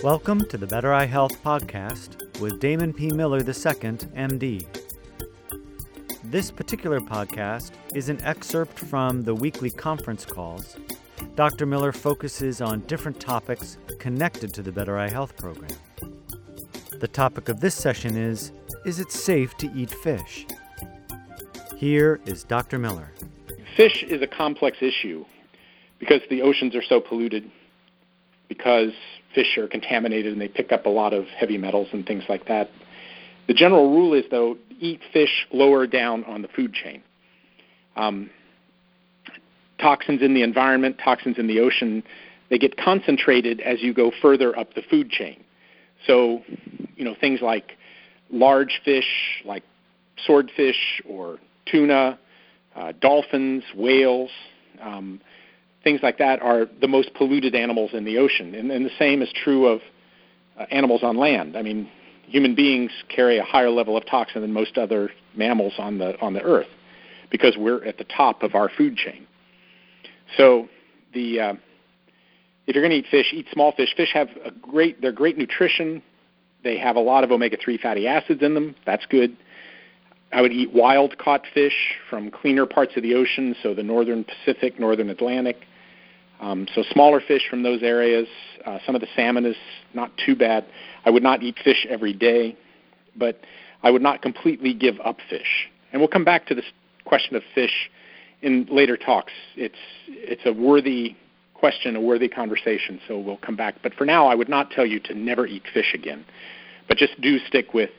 Welcome to the Better Eye Health podcast with Damon P. Miller II, MD. This particular podcast is an excerpt from the weekly conference calls. Dr. Miller focuses on different topics connected to the Better Eye Health program. The topic of this session is it safe to eat fish? Here is Dr. Miller. Fish is a complex issue because the oceans are so polluted, because fish are contaminated and they pick up a lot of heavy metals and things like that. The general rule is, though, eat fish lower down on the food chain. Toxins in the environment, toxins in the ocean, they get concentrated as you go further up the food chain. So, things like large fish, like swordfish or tuna, dolphins, whales, things like that are the most polluted animals in the ocean. And the same is true of animals on land. I mean, human beings carry a higher level of toxin than most other mammals on the earth because we're at the top of our food chain. So if you're going to eat fish, eat small fish. Fish have they're great nutrition. They have a lot of omega-3 fatty acids in them. That's good. I would eat wild-caught fish from cleaner parts of the ocean, so the northern Pacific, northern Atlantic. So smaller fish from those areas. Some of the salmon is not too bad. I would not eat fish every day, but I would not completely give up fish. And we'll come back to this question of fish in later talks. It's a worthy question, a worthy conversation, so we'll come back. But for now, I would not tell you to never eat fish again, but just do stick with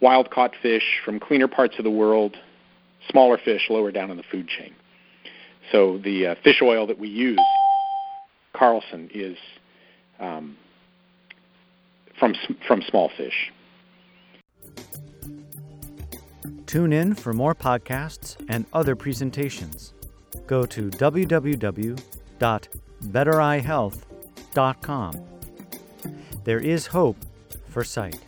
wild-caught fish from cleaner parts of the world, smaller fish lower down in the food chain. So the fish oil that we use, Carlson, is from small fish. Tune in for more podcasts and other presentations. Go to www.bettereyehealth.com. There is hope for sight.